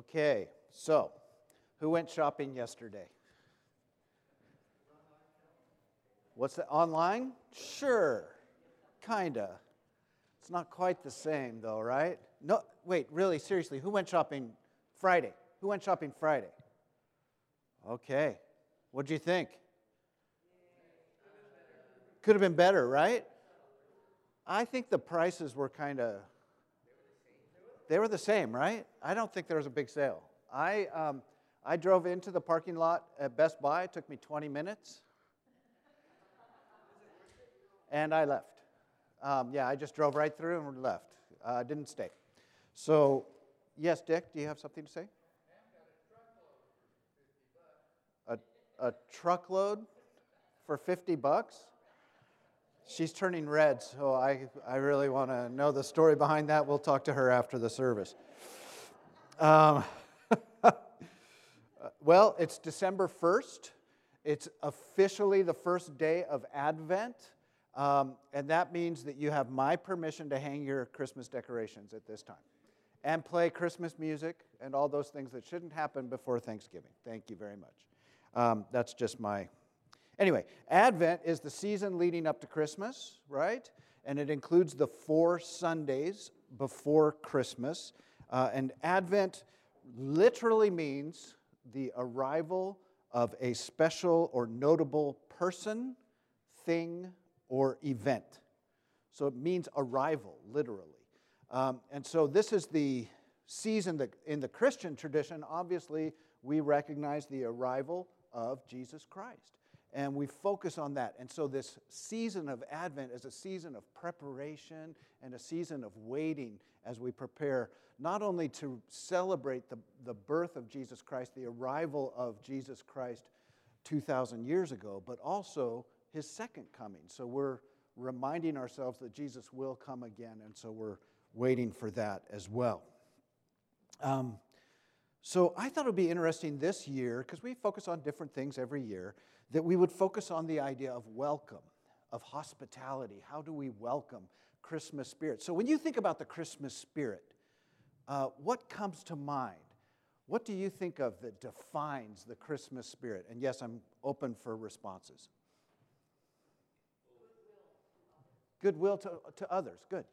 Okay, so who went shopping yesterday? What's that, online? Sure, kinda. It's not quite the same though, right? No, wait, really, seriously, who went shopping Friday? Who went shopping Friday? Okay, what'd you think? Could have been better, right? I think the prices were kinda, they were the same, right? I don't think there was a big sale. I drove into the parking lot at Best Buy, it took me 20 minutes. And I left. Yeah, I just drove right through and left. Didn't stay. So, yes, Dick, do you have something to say? A truckload for $50? She's turning red, so I really want to know the story behind that. We'll talk to her after the service. Well, it's December 1st. It's officially the first day of Advent. And that means that you have my permission to hang your Christmas decorations at this time and play Christmas music and all those things that shouldn't happen before Thanksgiving. Thank you very much. That's just my... Anyway, Advent is the season leading up to Christmas, right? And it includes the 4 Sundays before Christmas. And Advent literally means the arrival of a special or notable person, thing, or event. So it means arrival, literally. And so this is the season that in the Christian tradition, obviously, we recognize the arrival of Jesus Christ. And we focus on that. And so this season of Advent is a season of preparation and a season of waiting as we prepare not only to celebrate the birth of Jesus Christ, the arrival of Jesus Christ 2,000 years ago, but also his second coming. So we're reminding ourselves that Jesus will come again, and so we're waiting for that as well. So I thought it would be interesting this year, because we focus on different things every year, that we would focus on the idea of welcome, of hospitality. How do we welcome Christmas spirit? So when you think about the Christmas spirit, what comes to mind? What do you think of that defines the Christmas spirit? And yes, I'm open for responses. Goodwill to others, good.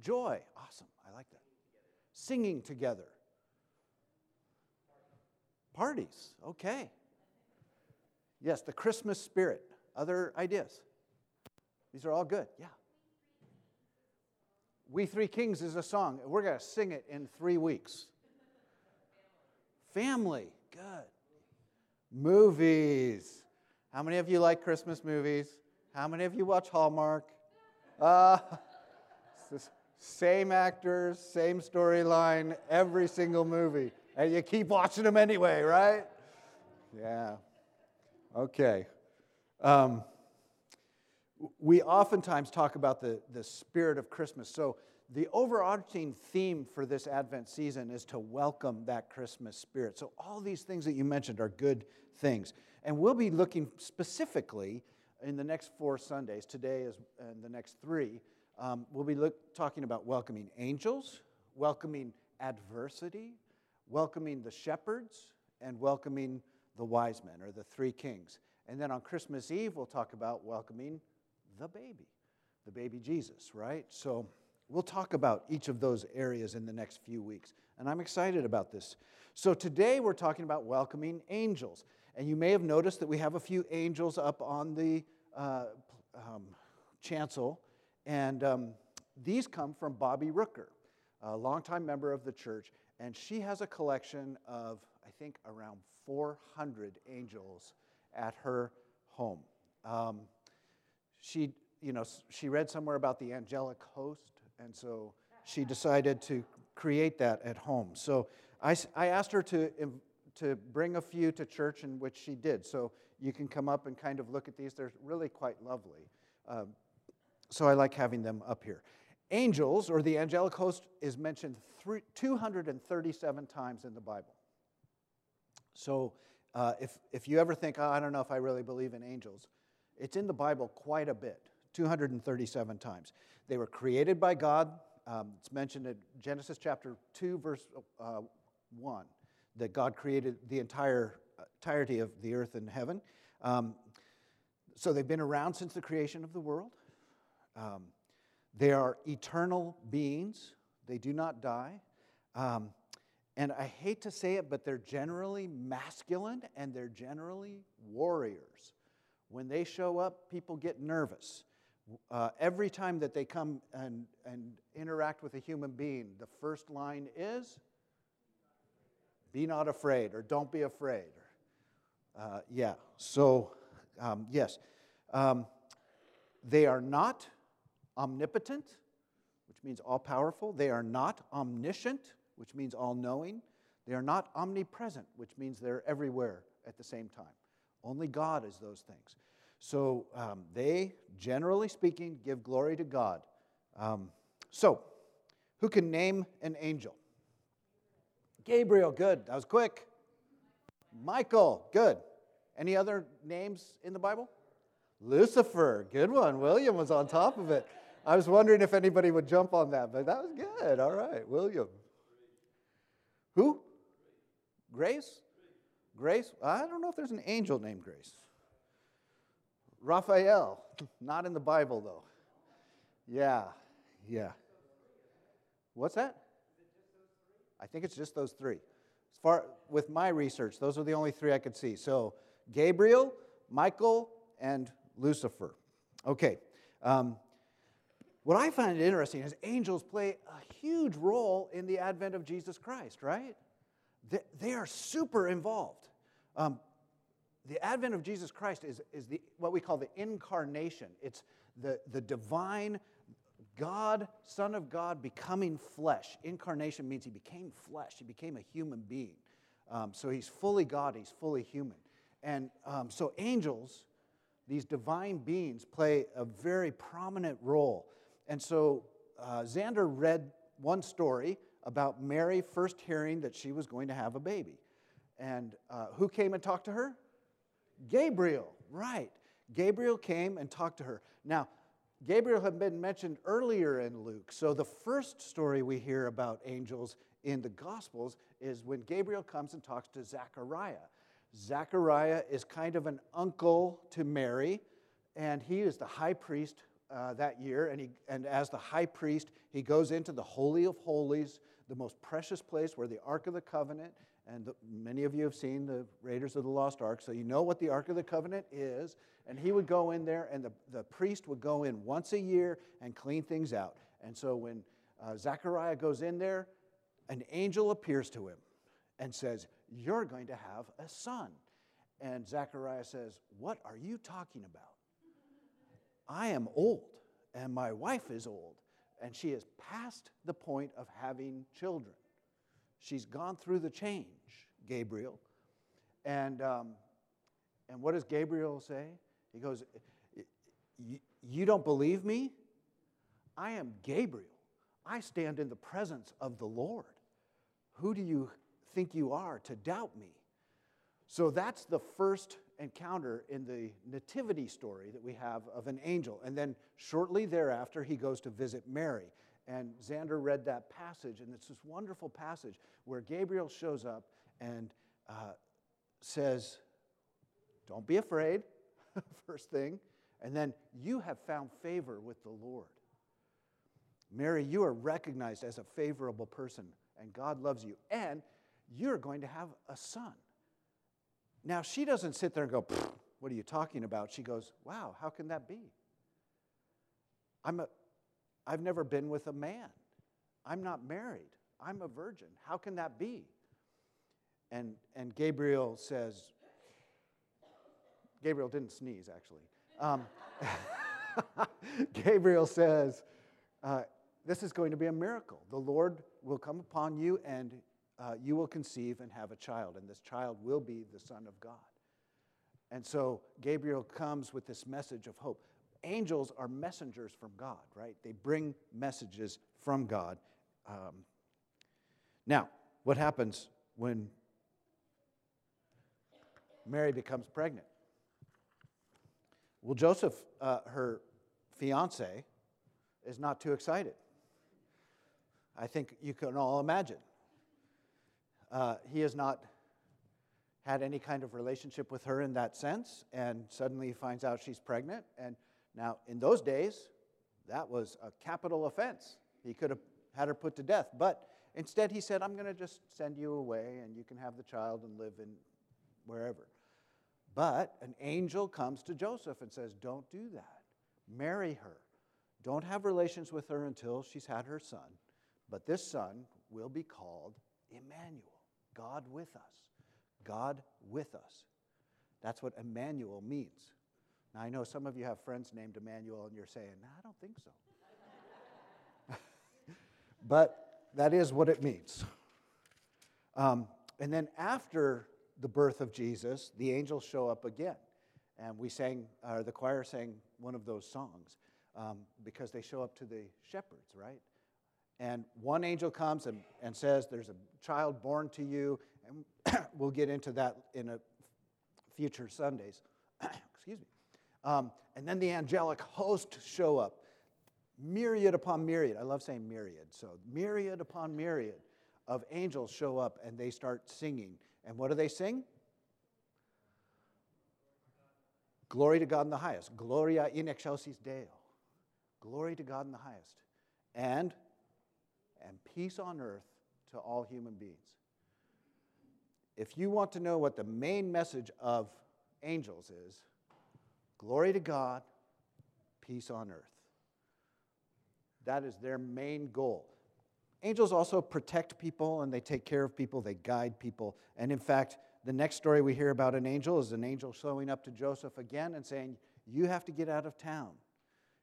Joy, awesome, I like that. Singing together. Parties, okay. Yes, the Christmas spirit. Other ideas? These are all good, yeah. We Three Kings is a song. We're going to sing it in 3 weeks. Family, good. Movies. How many of you like Christmas movies? How many of you watch Hallmark? Same actors, same storyline, every single movie. And you keep watching them anyway, right? Yeah. Okay. We oftentimes talk about the spirit of Christmas. So the overarching theme for this Advent season is to welcome that Christmas spirit. So all these things that you mentioned are good things. And we'll be looking specifically in the next 4 Sundays, today is and the next 3, we'll be talking about welcoming angels, welcoming adversity, welcoming the shepherds, and welcoming the wise men, or the 3 kings. And then on Christmas Eve, we'll talk about welcoming the baby Jesus, right? So we'll talk about each of those areas in the next few weeks. And I'm excited about this. So today we're talking about welcoming angels. And you may have noticed that we have a few angels up on the chancel. And these come from Bobby Rooker, a longtime member of the church. And she has a collection of, I think, around 400 angels at her home. She, you know, she read somewhere about the angelic host, and so she decided to create that at home. So I asked her to bring a few to church, in which she did. So you can come up and kind of look at these. They're really quite lovely. So I like having them up here. Angels, or the angelic host, is mentioned 237 times in the Bible. So if you ever think, oh, I don't know if I really believe in angels, it's in the Bible quite a bit, 237 times. They were created by God. It's mentioned in Genesis chapter 2, verse 1, that God created the entirety of the earth and heaven. So they've been around since the creation of the world. They are eternal beings. They do not die. And I hate to say it, but they're generally masculine and they're generally warriors. When they show up, people get nervous. Every time that they come and interact with a human being, the first line is, be not afraid, or don't be afraid. Yeah, so, yes. They are not omnipotent, which means all-powerful. They are not omniscient, which means all-knowing. They are not omnipresent, which means they're everywhere at the same time. Only God is those things. So they, generally speaking, give glory to God. So, who can name an angel? Gabriel, good. That was quick. Michael, good. Any other names in the Bible? Lucifer, good one. William was on top of it. I was wondering if anybody would jump on that, but that was good. All right, William. Who? Grace? Grace? I don't know if there's an angel named Grace. Raphael. Not in the Bible, though. Yeah. Yeah. What's that? I think it's just those three. As far with my research, those are the only three I could see. So Gabriel, Michael, and Lucifer. Okay. What I find interesting is angels play a huge role in the advent of Jesus Christ, right? They are super involved. The advent of Jesus Christ is the, what we call the incarnation. It's the divine God, Son of God, becoming flesh. Incarnation means he became flesh. He became a human being. So he's fully God. He's fully human. And so angels, these divine beings, play a very prominent role. And so Xander read one story about Mary first hearing that she was going to have a baby. And who came and talked to her? Gabriel, right. Gabriel came and talked to her. Now, Gabriel had been mentioned earlier in Luke. So the first story we hear about angels in the Gospels is when Gabriel comes and talks to Zechariah. Zechariah is kind of an uncle to Mary, and he is the high priest that year. And as the high priest, he goes into the Holy of Holies, the most precious place where the Ark of the Covenant, and many of you have seen the Raiders of the Lost Ark, so you know what the Ark of the Covenant is, and he would go in there, and the priest would go in once a year and clean things out. And so when Zechariah goes in there, an angel appears to him and says, you're going to have a son. And Zechariah says, what are you talking about? I am old, and my wife is old, and she is past the point of having children. She's gone through the change, Gabriel. And what does Gabriel say? He goes, you don't believe me? I am Gabriel. I stand in the presence of the Lord. Who do you think you are to doubt me? So that's the first encounter in the nativity story that we have of an angel. And then shortly thereafter, he goes to visit Mary. And Xander read that passage, and it's this wonderful passage where Gabriel shows up and says, don't be afraid, first thing, and then you have found favor with the Lord. Mary, you are recognized as a favorable person, and God loves you, and you're going to have a son. Now, she doesn't sit there and go, what are you talking about? She goes, wow, how can that be? I've never been with a man. I'm not married. I'm a virgin. How can that be? And Gabriel says, Gabriel didn't sneeze, actually. Gabriel says, this is going to be a miracle. The Lord will come upon you, and you will conceive and have a child, and this child will be the Son of God. And so Gabriel comes with this message of hope. Angels are messengers from God, right? They bring messages from God. Now, what happens when Mary becomes pregnant? Well, Joseph, her fiance, is not too excited. I think you can all imagine. He has not had any kind of relationship with her in that sense, and suddenly he finds out she's pregnant. And now, in those days, that was a capital offense. He could have had her put to death, but instead he said, I'm going to just send you away, and you can have the child and live in wherever. But an angel comes to Joseph and says, don't do that. Marry her. Don't have relations with her until she's had her son. But this son will be called Emmanuel, God with us. God with us. That's what Emmanuel means. Now, I know some of you have friends named Emmanuel, and you're saying, no, I don't think so. But that is what it means. And then after the birth of Jesus, the angels show up again. And we sang, or the choir sang one of those songs, because they show up to the shepherds, right? And one angel comes and says, there's a child born to you. And we'll get into that in a future Sundays. Excuse me. And then the angelic host show up, myriad upon myriad. I love saying myriad. So myriad upon myriad of angels show up, and they start singing. And what do they sing? Glory to God in the highest. Gloria in excelsis Deo. Glory to God in the highest. And peace on earth to all human beings. If you want to know what the main message of angels is, glory to God, peace on earth. That is their main goal. Angels also protect people, and they take care of people, they guide people. And in fact, the next story we hear about an angel is an angel showing up to Joseph again and saying, you have to get out of town.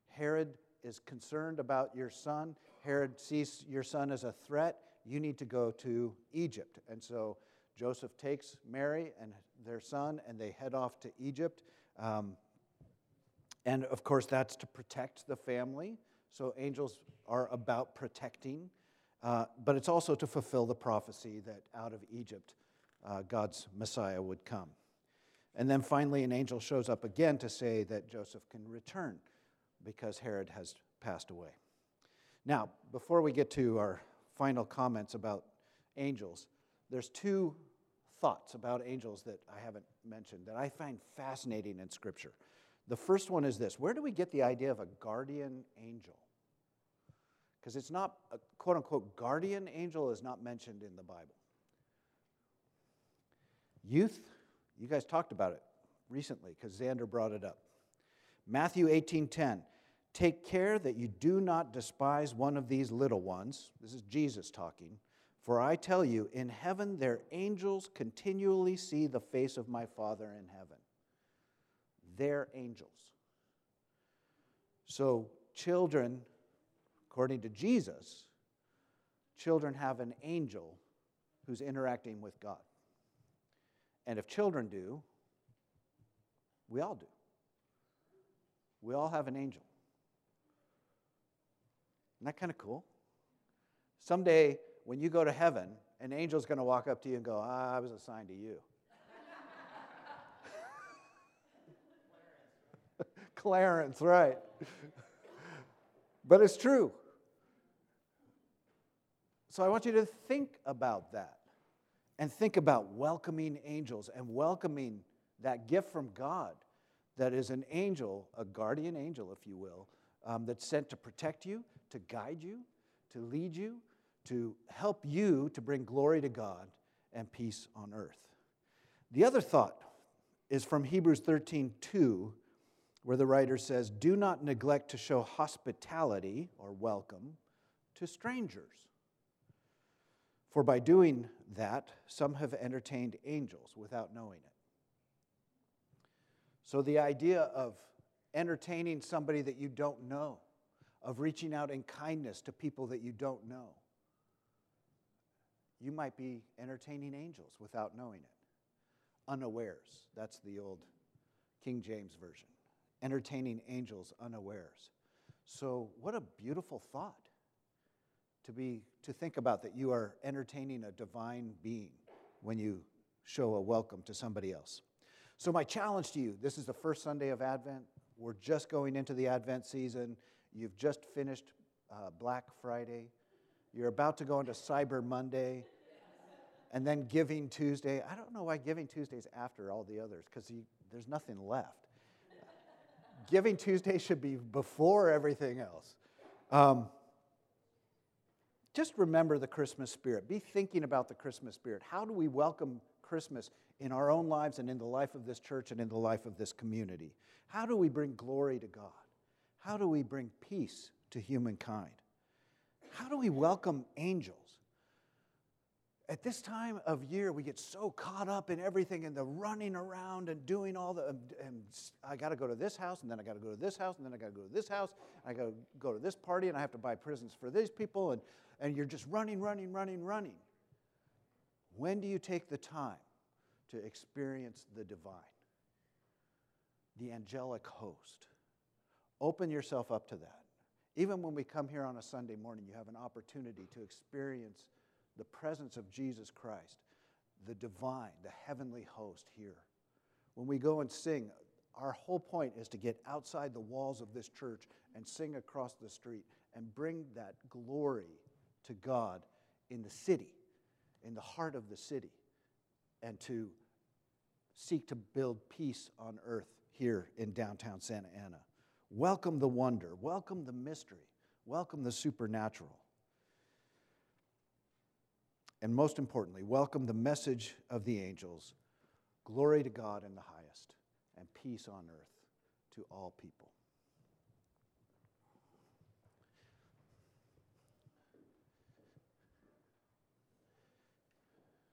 Herod is concerned about your son. Herod sees your son as a threat. You need to go to Egypt. And so Joseph takes Mary and their son, and they head off to Egypt. And, of course, that's to protect the family. So angels are about protecting. But it's also to fulfill the prophecy that out of Egypt, God's Messiah would come. And then finally, an angel shows up again to say that Joseph can return because Herod has passed away. Now, before we get to our final comments about angels, there's two thoughts about angels that I haven't mentioned that I find fascinating in Scripture. The first one is this. Where do we get the idea of a guardian angel? Because it's not, a quote-unquote, guardian angel is not mentioned in the Bible. Youth, you guys talked about it recently because Xander brought it up. Matthew 18:10, take care that you do not despise one of these little ones. This is Jesus talking. For I tell you, in heaven their angels continually see the face of my Father in heaven. Their angels. So children, according to Jesus, children have an angel who's interacting with God. And if children do, we all do. We all have an angel. Isn't that kind of cool? Someday, when you go to heaven, an angel's going to walk up to you and go, I was assigned to you. Clarence, right. But it's true. So I want you to think about that and think about welcoming angels and welcoming that gift from God that is an angel, a guardian angel, if you will, that's sent to protect you, to guide you, to lead you, to help you to bring glory to God and peace on earth. The other thought is from Hebrews 13:2, where the writer says, do not neglect to show hospitality or welcome to strangers. For by doing that, some have entertained angels without knowing it. So the idea of entertaining somebody that you don't know, of reaching out in kindness to people that you don't know, you might be entertaining angels without knowing it. Unawares. That's the old King James Version. Entertaining angels unawares. So what a beautiful thought to think about, that you are entertaining a divine being when you show a welcome to somebody else. So my challenge to you, this is the first Sunday of Advent. We're just going into the Advent season. You've just finished Black Friday. You're about to go into Cyber Monday. And then Giving Tuesday. I don't know why Giving Tuesday is after all the others, because there's nothing left. Giving Tuesday should be before everything else. Just remember the Christmas spirit. Be thinking about the Christmas spirit. How do we welcome Christmas in our own lives and in the life of this church and in the life of this community? How do we bring glory to God? How do we bring peace to humankind? How do we welcome angels? At this time of year, we get so caught up in everything and the running around and doing all the, and I got to go to this house, and then I got to go to this house, and then I got to go to this house, I got to go to this party, and I have to buy presents for these people, and you're just running. When do you take the time to experience the divine, the angelic host? Open yourself up to that. Even when we come here on a Sunday morning, you have an opportunity to experience the presence of Jesus Christ, the divine, the heavenly host here. When we go and sing, our whole point is to get outside the walls of this church and sing across the street and bring that glory to God in the city, in the heart of the city, and to seek to build peace on earth here in downtown Santa Ana. Welcome the wonder, welcome the mystery, welcome the supernatural. And most importantly, welcome the message of the angels, glory to God in the highest, and peace on earth to all people.